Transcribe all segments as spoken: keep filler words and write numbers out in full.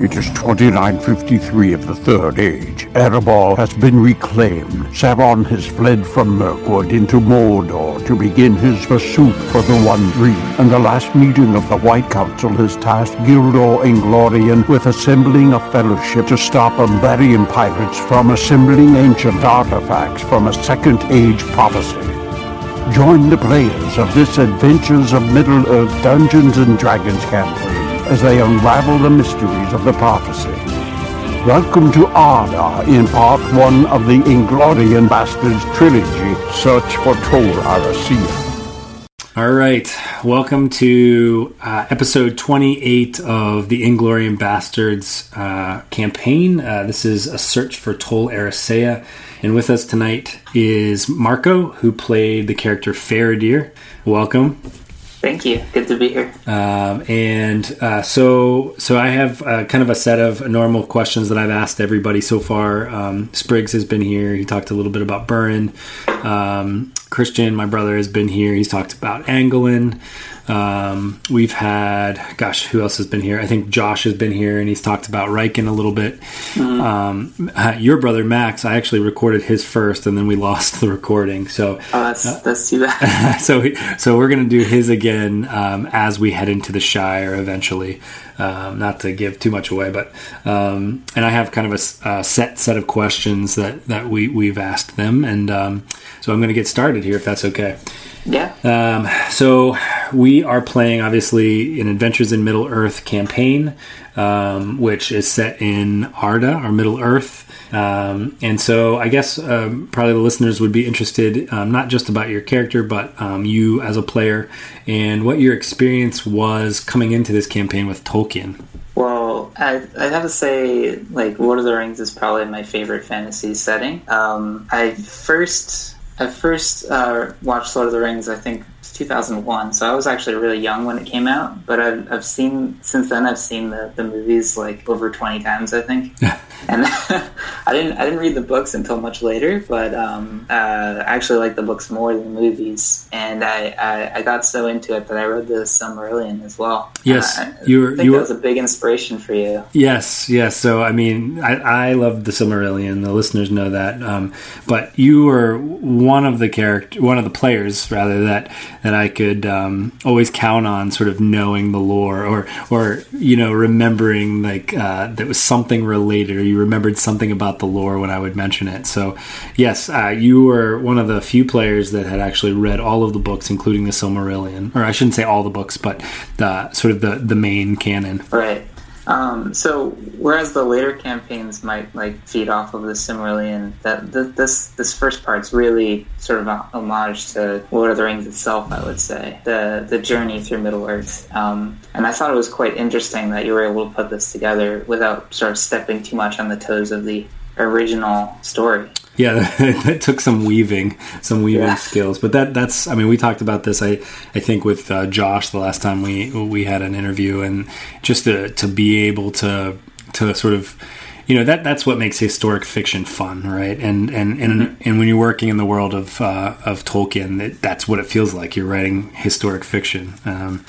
It is twenty-nine fifty-three of the Third Age. Erebor has been reclaimed. Sauron has fled from Mirkwood into Mordor to begin his pursuit for the One Ring. And the last meeting of the White Council has tasked Gildor and Glorian with assembling a fellowship to stop Umbarian pirates from assembling ancient artifacts from a Second Age prophecy. Join the players of this Adventures of Middle-Earth Dungeons and Dragons campaign as they unravel the mysteries of the prophecy. Welcome to Arda in part one of the Inglorion Bastards trilogy, Search for Tol Arisea. All right, welcome to uh, episode twenty-eight of the Inglorion Bastards uh, campaign. Uh, this is a Search for Tol Arisea. And with us tonight is Marco, who played the character Faramir. Welcome. Thank you. Good to be here. Um, and uh, so, so I have uh, kind of a set of normal questions that I've asked everybody so far. Um, Spriggs has been here. He talked a little bit about Beren. Um, Christian, my brother, has been here. He's talked about Gondolin. Um, we've had, gosh, who else has been here? I think Josh has been here, and he's talked about Riken a little bit. Mm. Um, uh, your brother, Max, I actually recorded his first, and then we lost the recording. So oh, that's, uh, that's too bad. so, we, so we're going to do his again um, as we head into the Shire eventually. Um, not to give too much away, but um, and I have kind of a, a set set of questions that, that we, we've asked them, and um, so I'm going to get started here if that's okay. Yeah. Um, so we are playing, obviously, an Adventures in Middle-Earth campaign, um, which is set in Arda, or Middle-Earth. Um, and so I guess um, probably the listeners would be interested, um, not just about your character, but um, you as a player, and what your experience was coming into this campaign with Tolkien. Well, I, I have to say, like, Lord of the Rings is probably my favorite fantasy setting. Um, I first... I first uh, watched Lord of the Rings, I think, two thousand one, so I was actually really young when it came out, but I've, I've seen, since then, I've seen the, the movies, like, over twenty times, I think, and I didn't I didn't read the books until much later, but um, uh, I actually like the books more than the movies, and I, I, I got so into it that I read the Silmarillion as well. Yes, uh, I you were, think you were, that was a big inspiration for you. Yes, yes, so, I mean, I, I love the Silmarillion, the listeners know that, um, but you were one of the character, one of the players, rather, that that I could um, always count on sort of knowing the lore or, or you know, remembering like uh, that was something related or you remembered something about the lore when I would mention it. So, yes, uh, you were one of the few players that had actually read all of the books, including the Silmarillion. Or I shouldn't say all the books, but the, sort of the, the main canon. Right. Um, so, whereas the later campaigns might like feed off of the Silmarillion, that th- this this first part's really sort of a homage to Lord of the Rings itself, I would say, the the journey through Middle Earth. Um, and I thought it was quite interesting that you were able to put this together without sort of stepping too much on the toes of the original story. Yeah, that took some weaving, some weaving yeah. skills. But that that's, I mean, we talked about this, I, I think, with uh, Josh the last time we we had an interview. And just to, to be able to to sort of, you know, that that's what makes historic fiction fun, right? And and, and, mm-hmm. and when you're working in the world of, uh, of Tolkien, it, that's what it feels like. You're writing historic fiction. Um,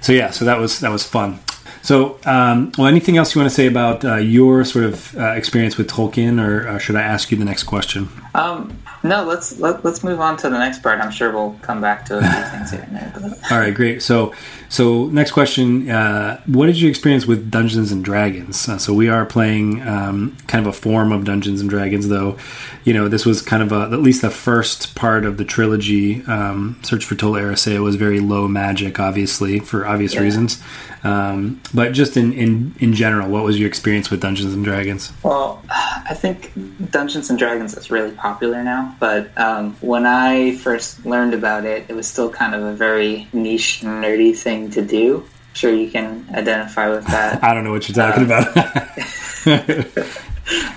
so, yeah, so that was that was fun. So, um, well, anything else you want to say about uh, your sort of uh, experience with Tolkien, or, or should I ask you the next question? Um, no, let's let, let's move on to the next part. I'm sure we'll come back to a few things here and there. All right, great. So, so next question: uh, what did you experience with Dungeons and Dragons? Uh, so we are playing um, kind of a form of Dungeons and Dragons, though. You know, this was kind of a, at least the first part of the trilogy. Um, Search for Tol Arisea was very low magic, obviously for obvious yeah. reasons. Um, but just in, in, in general, what was your experience with Dungeons and Dragons? Well, I think Dungeons and Dragons is really popular now, but um, when I first learned about it, it was still kind of a very niche, nerdy thing to do. I'm sure you can identify with that. I don't know what you're talking uh, about.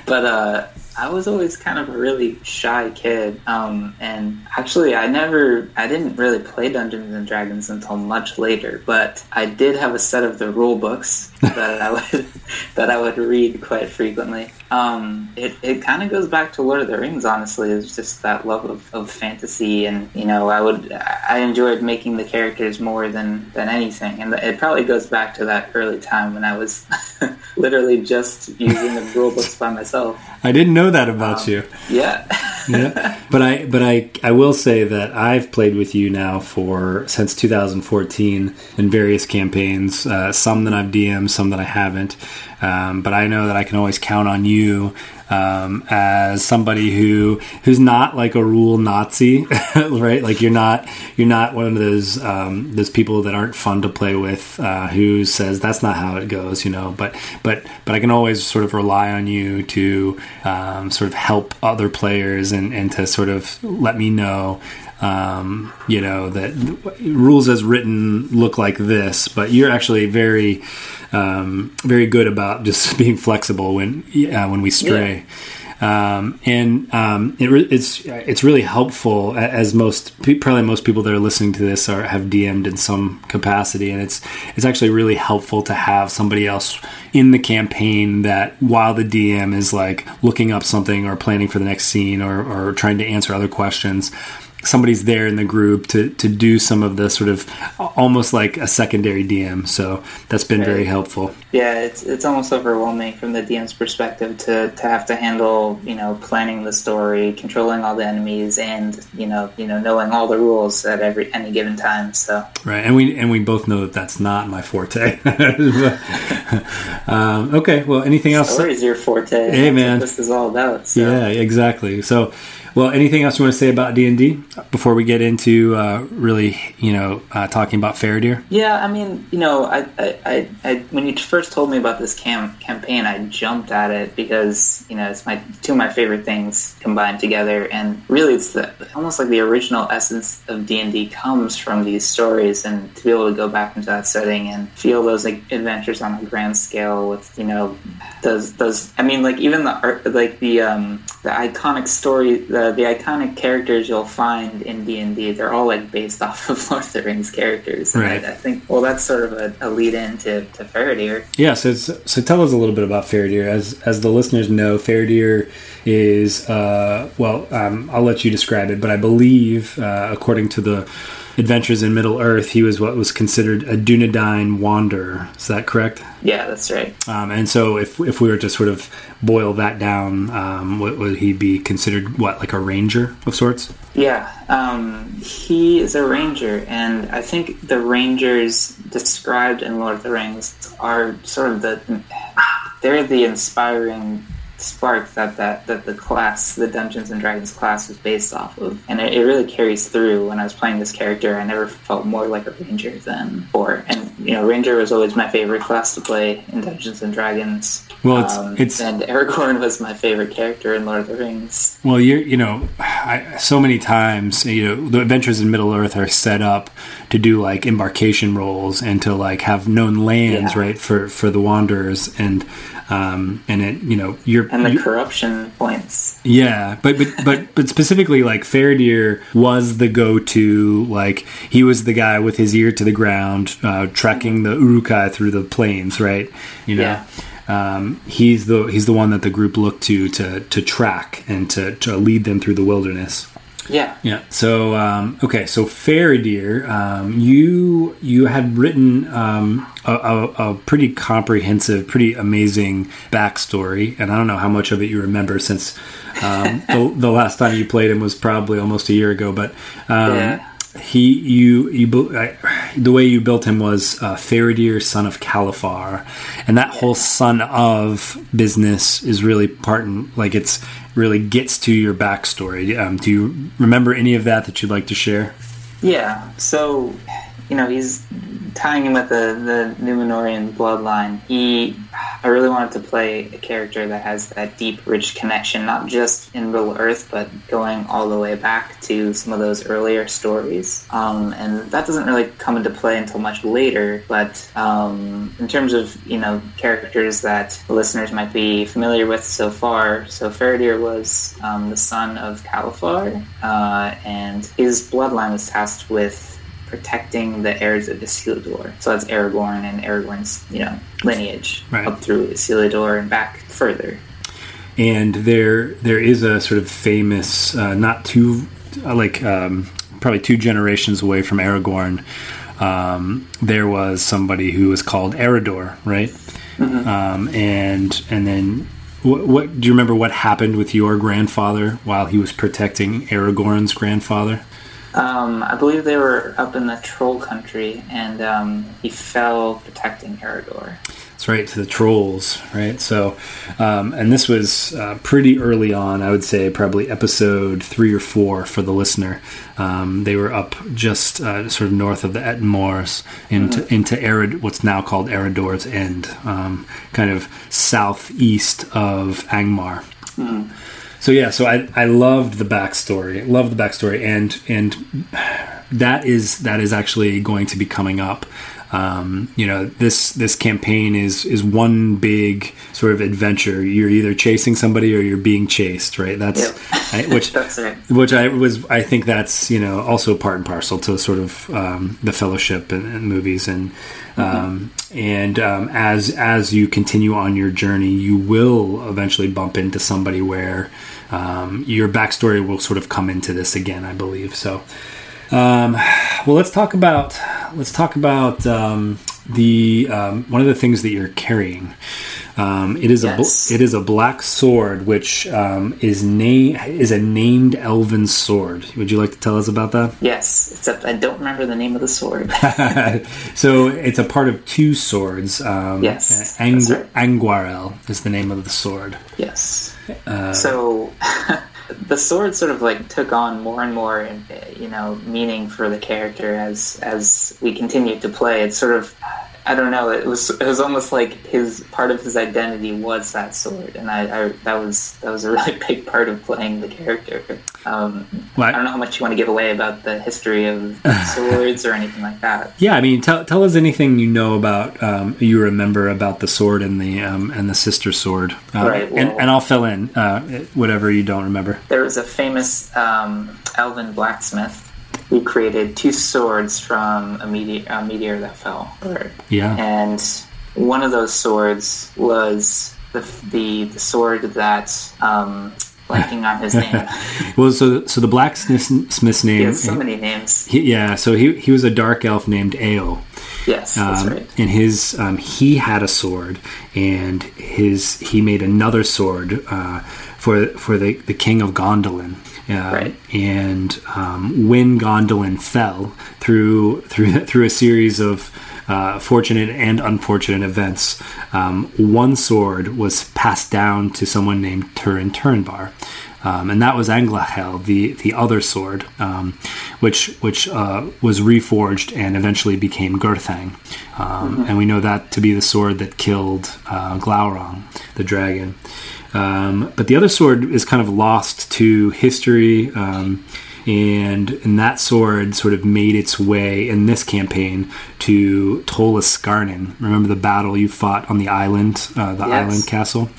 But uh, I was always kind of a really shy kid, um, and actually, I never, I didn't really play Dungeons and Dragons until much later. But I did have a set of the rule books that I would that I would read quite frequently. Um, it it kind of goes back to Lord of the Rings, honestly. It's just that love of, of fantasy, and you know, I would I enjoyed making the characters more than, than anything, and it probably goes back to that early time when I was literally just using the rule books by myself. I didn't know that about um, you. Yeah. Yeah, but I but I I will say that I've played with you now for since two thousand fourteen in various campaigns, uh, some that I've D M'd, some that I haven't. Um, but I know that I can always count on you um, as somebody who who's not like a rule Nazi, right? Like you're not you're not one of those um, those people that aren't fun to play with, uh, who says that's not how it goes, you know. But but but I can always sort of rely on you to um, sort of help other players and, and to sort of let me know. Um, you know, that rules as written look like this, but you're actually very, um, very good about just being flexible when uh, when we stray. Yeah. Um, and um, it re- it's it's really helpful, as most probably most people that are listening to this are have D M'd in some capacity, and it's it's actually really helpful to have somebody else in the campaign that while the D M is like looking up something or planning for the next scene or, or trying to answer other questions. Somebody's there in the group to, to do some of the sort of almost like a secondary D M. So that's been very helpful. Yeah, it's it's almost overwhelming from the D M's perspective to, to have to handle, you know, planning the story, controlling all the enemies, and you know you know knowing all the rules at every any given time. So right, and we and we both know that that's not my forte. um, okay, well, anything else? Story is your forte. Hey, that's man, what this is all about. So. Yeah, exactly. So. Well, anything else you want to say about D and D before we get into uh, really, you know, uh, talking about Faradir? Yeah, I mean, you know, I, I, I, when you first told me about this cam- campaign, I jumped at it because, you know, it's my two of my favorite things combined together, and really, it's the almost like the original essence of D and D comes from these stories, and to be able to go back into that setting and feel those like, adventures on a grand scale with, you know, those those. I mean, like even the art, like the um, the iconic story that. The, the iconic characters you'll find in D and D, they're all like based off of Lord of the Rings characters. And right. I, I think, well, that's sort of a, a lead in to, to Faradir. Yeah, so it's, so tell us a little bit about Faradir. As as the listeners know, Faradir is, uh, well, um, I'll let you describe it, but I believe, uh, according to the Adventures in Middle-Earth, he was what was considered a Dunedain wanderer. Is that correct? Yeah, that's right. Um, and so if if we were to sort of boil that down, um, what, would he be considered, what, like a ranger of sorts? Yeah, um, he is a ranger, and I think the rangers described in Lord of the Rings are sort of the... They're the inspiring... spark that, that that the class, the Dungeons and Dragons class, was based off of, and it, it really carries through. When I was playing this character, I never felt more like a ranger than before, and you know, ranger was always my favorite class to play in Dungeons and Dragons. Well, it's, um, it's and Aragorn was my favorite character in Lord of the Rings. Well, you're you know, I, so many times you know the Adventures in Middle Earth are set up to do like embarkation roles and to like have known lands, yeah. right, for for the wanderers and. Um, and it, you know, you're and the you're, corruption points. Yeah, but but but but specifically, like Faradir was the go-to. Like he was the guy with his ear to the ground, uh, tracking the Urukai through the plains, right? You know, yeah. um, he's the he's the one that the group looked to to to track and to to lead them through the wilderness. Yeah. Yeah. So, um, okay. So, Faradir, um, you you had written um, a, a, a pretty comprehensive, pretty amazing backstory, and I don't know how much of it you remember since um, the, the last time you played him was probably almost a year ago. But um, yeah. he, you, you, I, the way you built him was uh, Faradir, son of Califar, and that whole son of business is really part and like it's. Really gets to your backstory. Um, do you remember any of that that you'd like to share? Yeah, so, you know, he's tying in with the, the Numenorean bloodline. He, I really wanted to play a character that has that deep, rich connection, not just in Middle-earth, but going all the way back to some of those earlier stories. Um, and that doesn't really come into play until much later, but um, in terms of, you know, characters that the listeners might be familiar with so far, so Faradir was um, the son of Califar, uh, and his bloodline was tasked with protecting the heirs of Isildur. So that's Aragorn and Aragorn's, you know, lineage, right, up through Isildur and back further. And there, there is a sort of famous, uh, not too, uh, like, um, probably two generations away from Aragorn, um, there was somebody who was called Erebor, right? Mm-hmm. Um, and and then, what, what do you remember? What happened with your grandfather while he was protecting Aragorn's grandfather? Um, I believe they were up in the troll country, and um, he fell protecting Erebor. That's right, to the trolls, right? So, um, and this was uh, pretty early on, I would say, probably episode three or four for the listener. Um, they were up just uh, sort of north of the Ettenmoors into mm-hmm. into Ered, what's now called Eredor's End, um, kind of southeast of Angmar. Mm-hmm. So yeah, so I I loved the backstory, loved the backstory, and and that is that is actually going to be coming up. Um, you know, this this campaign is is one big sort of adventure. You're either chasing somebody or you're being chased, right? That's yep. I, which that's right. Which I was I think that's you know also part and parcel to sort of um, the Fellowship and, and movies and. Um, and um, as as you continue on your journey, you will eventually bump into somebody where um, your backstory will sort of come into this again, I believe. So, um, well, let's talk about let's talk about um, the um, one of the things that you're carrying. Um, it is yes. a it is a black sword, which um, is name is a named elven sword. Would you like to tell us about that? Yes, except I don't remember the name of the sword. So it's a part of two swords. Um, yes, Ang- right. Anguarel is the name of the sword. Yes. Uh, so the sword sort of like took on more and more, you know, meaning for the character as as we continued to play. It's sort of. I don't know. It was it was almost like his part of his identity was that sword, and I, I that was that was a really big part of playing the character. Um, I don't know how much you want to give away about the history of swords or anything like that. Yeah, I mean, tell tell us anything you know about um, you remember about the sword and the um, and the sister sword, uh, right? Well, and, and I'll fill in uh, whatever you don't remember. There was a famous um, elven blacksmith who created two swords from a meteor, a meteor that fell. Yeah. And one of those swords was the the, the sword that, um, blanking on his name. Well, so so the blacksmith's name. He has so many names. He, yeah, so he he was a dark elf named Aeol. Yes, that's um, right. And his um, he had a sword, and his he made another sword uh, for for the, the king of Gondolin. Uh, right. And um, when Gondolin fell through through through a series of uh, fortunate and unfortunate events, um, one sword was passed down to someone named Turin Turambar, um, and that was Anglahel, the the other sword, um, which which uh, was reforged and eventually became Gurthang, um, mm-hmm. and we know that to be the sword that killed uh, Glaurung, the dragon. Um, but the other sword is kind of lost to history, um, and, and that sword sort of made its way in this campaign to Tol Arisea. Remember the battle you fought on the island, uh, the yes. island castle?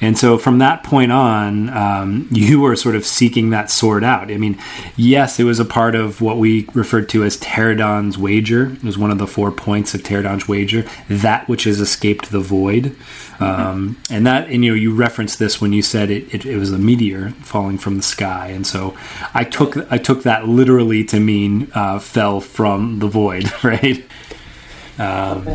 And so from that point on, um, you were sort of seeking that sword out. I mean, yes, it was a part of what we referred to as Teradon's wager. It was one of the four points of Teradon's wager, that which has escaped the void. Mm-hmm. Um, and that, and, you know, you referenced this when you said it, it, it was a meteor falling from the sky. And so I took I took that literally to mean uh, fell from the void, right? Um,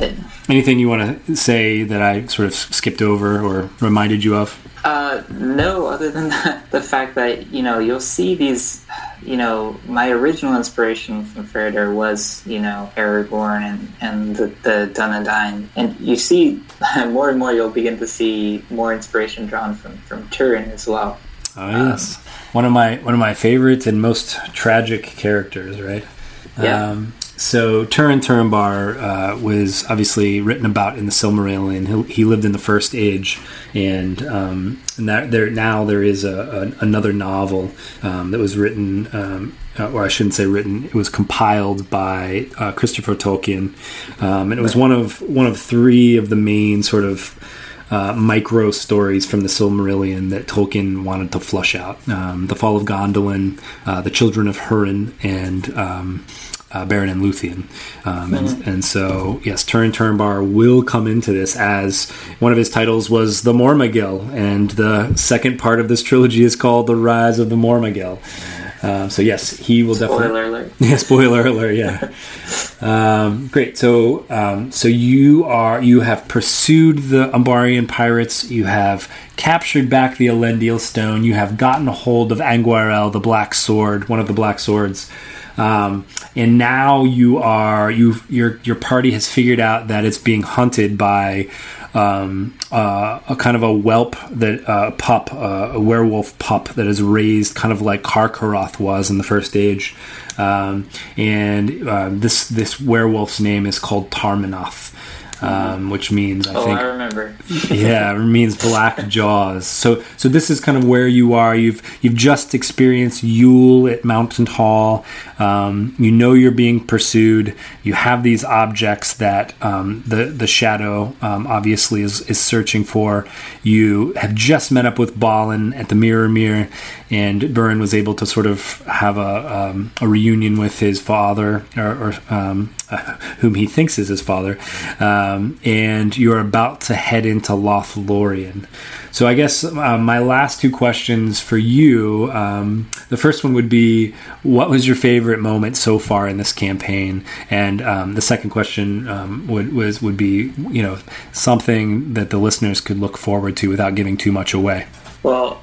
anything you want to say that I sort of skipped over or reminded you of? Uh, no, other than that, the fact that, you know, you'll see these, you know, my original inspiration from Faramir was, you know, Aragorn and, and the, the Dunedain. And you see, more and more, you'll begin to see more inspiration drawn from, from Turin as well. Oh, yes. Um, one of my one of my favorites and most tragic characters, right? Yeah. Um, So Turin Turambar uh, was obviously written about in the Silmarillion. He, he lived in the First Age, and, um, and that there now there is a, a, another novel um, that was written, um, or I shouldn't say written. It was compiled by uh, Christopher Tolkien, um, and it was one of one of three of the main sort of. Uh, micro stories from the Silmarillion that Tolkien wanted to flush out. Um, the Fall of Gondolin, uh, The Children of Húrin, and um, uh, Beren and Luthien. Um, mm-hmm. and, and so, yes, Turin Turambar will come into this as one of his titles was the Mormagil, and the second part of this trilogy is called the Rise of the Mormagil. Uh, so yes, he will spoiler definitely. Spoiler alert! Yeah, spoiler alert! Yeah. um, great. So, um, so you are you have pursued the Umbarian pirates. You have captured back the Elendil stone. You have gotten a hold of Anguarel, the Black Sword, one of the Black Swords, um, and now you are you your your party has figured out that it's being hunted by um, uh, a kind of a whelp that uh, a pup, uh, a werewolf pup that is raised kind of like Karkaroth was in the First Age. Um, and, uh, this, this werewolf's name is called Tarmanoth, um, which means, I oh, think, I remember. yeah, it means black jaws. So, so this is kind of where you are. You've, you've just experienced Yule at Mountain Hall. Um, you know, you're being pursued. You have these objects that, um, the, the shadow, um, obviously is, is searching for. You have just met up with Balin at the Miramir, and Beren was able to sort of have a, um, a reunion with his father, or, or um, uh, whom he thinks is his father. Um, and you're about to head into Lothlorien. So I guess uh, my last two questions for you, um, the first one would be, what was your favorite moment so far in this campaign? And um, the second question um, would was, would be, you know, something that the listeners could look forward to without giving too much away. Well,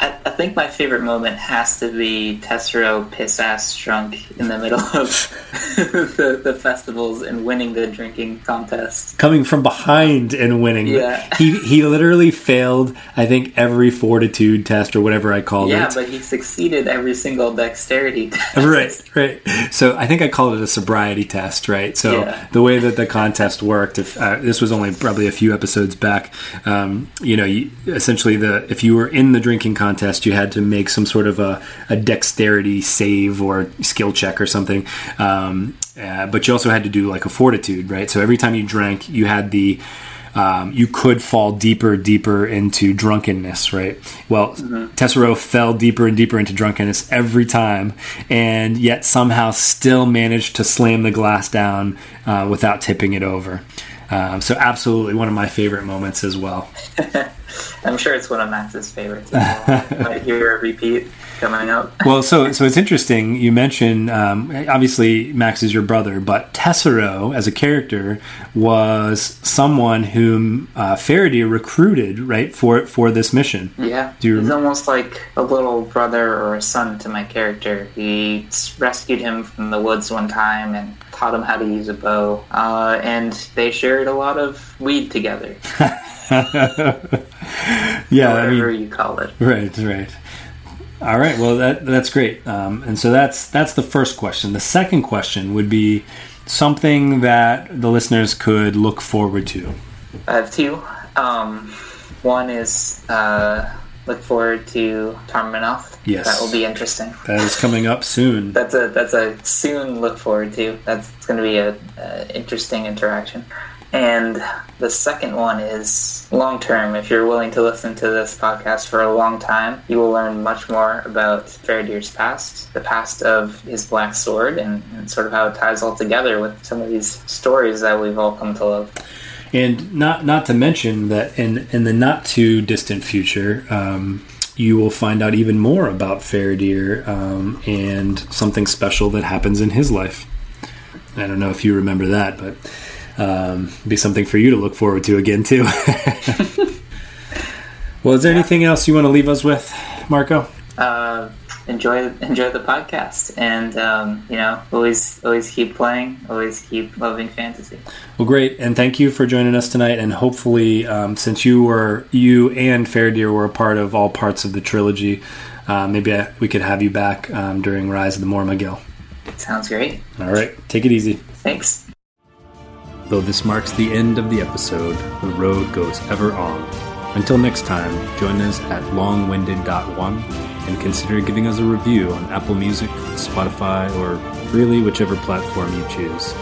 I, I think my favorite moment has to be Tessaro piss-ass drunk in the middle of the, the festivals and winning the drinking contest. Coming from behind and winning. Yeah. He he literally failed, I think, every fortitude test or whatever I called yeah, it. Yeah, but he succeeded every single dexterity test. Right, right. So I think I called it a sobriety test, right? So yeah. The way that the contest worked, if uh, this was only probably a few episodes back, um, you know, you, essentially the... If If you were in the drinking contest, you had to make some sort of a, a dexterity save or skill check or something. Um, uh, but you also had to do like a fortitude, right? So every time you drank, you had the um, you could fall deeper, deeper into drunkenness, right? Well, mm-hmm. Tessaro fell deeper and deeper into drunkenness every time, and yet somehow still managed to slam the glass down uh, without tipping it over. Um, so absolutely one of my favorite moments as well. I'm sure it's one of Max's favorites as well. I hear a repeat coming up. Well, so so it's interesting. You mentioned, um, obviously, Max is your brother, but Tessaro, as a character, was someone whom uh, Faraday recruited, right, for for this mission. Yeah, Do you he's remember? Almost like a little brother or a son to my character. He rescued him from the woods one time and taught him how to use a bow, uh, and they shared a lot of weed together. yeah, whatever I mean, you call it. Right, right. All right. Well, that that's great. Um, and so that's that's the first question. The second question would be something that the listeners could look forward to. I have two. Um, one is uh, look forward to Tarmanoth. Yes, that will be interesting. That is coming up soon. that's a that's a soon look forward to. That's going to be a, a interesting interaction. And the second one is long-term. If you're willing to listen to this podcast for a long time, you will learn much more about Faradir's past, the past of his Black Sword, and, and sort of how it ties all together with some of these stories that we've all come to love. And not not to mention that in, in the not-too-distant future... Um you will find out even more about Faradir um, and something special that happens in his life. I don't know if you remember that, but um, it'll be something for you to look forward to again, too. Well, is there yeah. anything else you want to leave us with, Marco? Uh, enjoy enjoy the podcast, and um, you know, always always keep playing, always keep loving fantasy. Well, great, and thank you for joining us tonight. And hopefully, um, since you were you and Faradir were a part of all parts of the trilogy, uh, maybe I, we could have you back um, during Rise of the Mormagil. Sounds great. All right, take it easy. Thanks. Though this marks the end of the episode, the road goes ever on. Until next time, join us at longwinded dot one and consider giving us a review on Apple Music, Spotify, or really whichever platform you choose.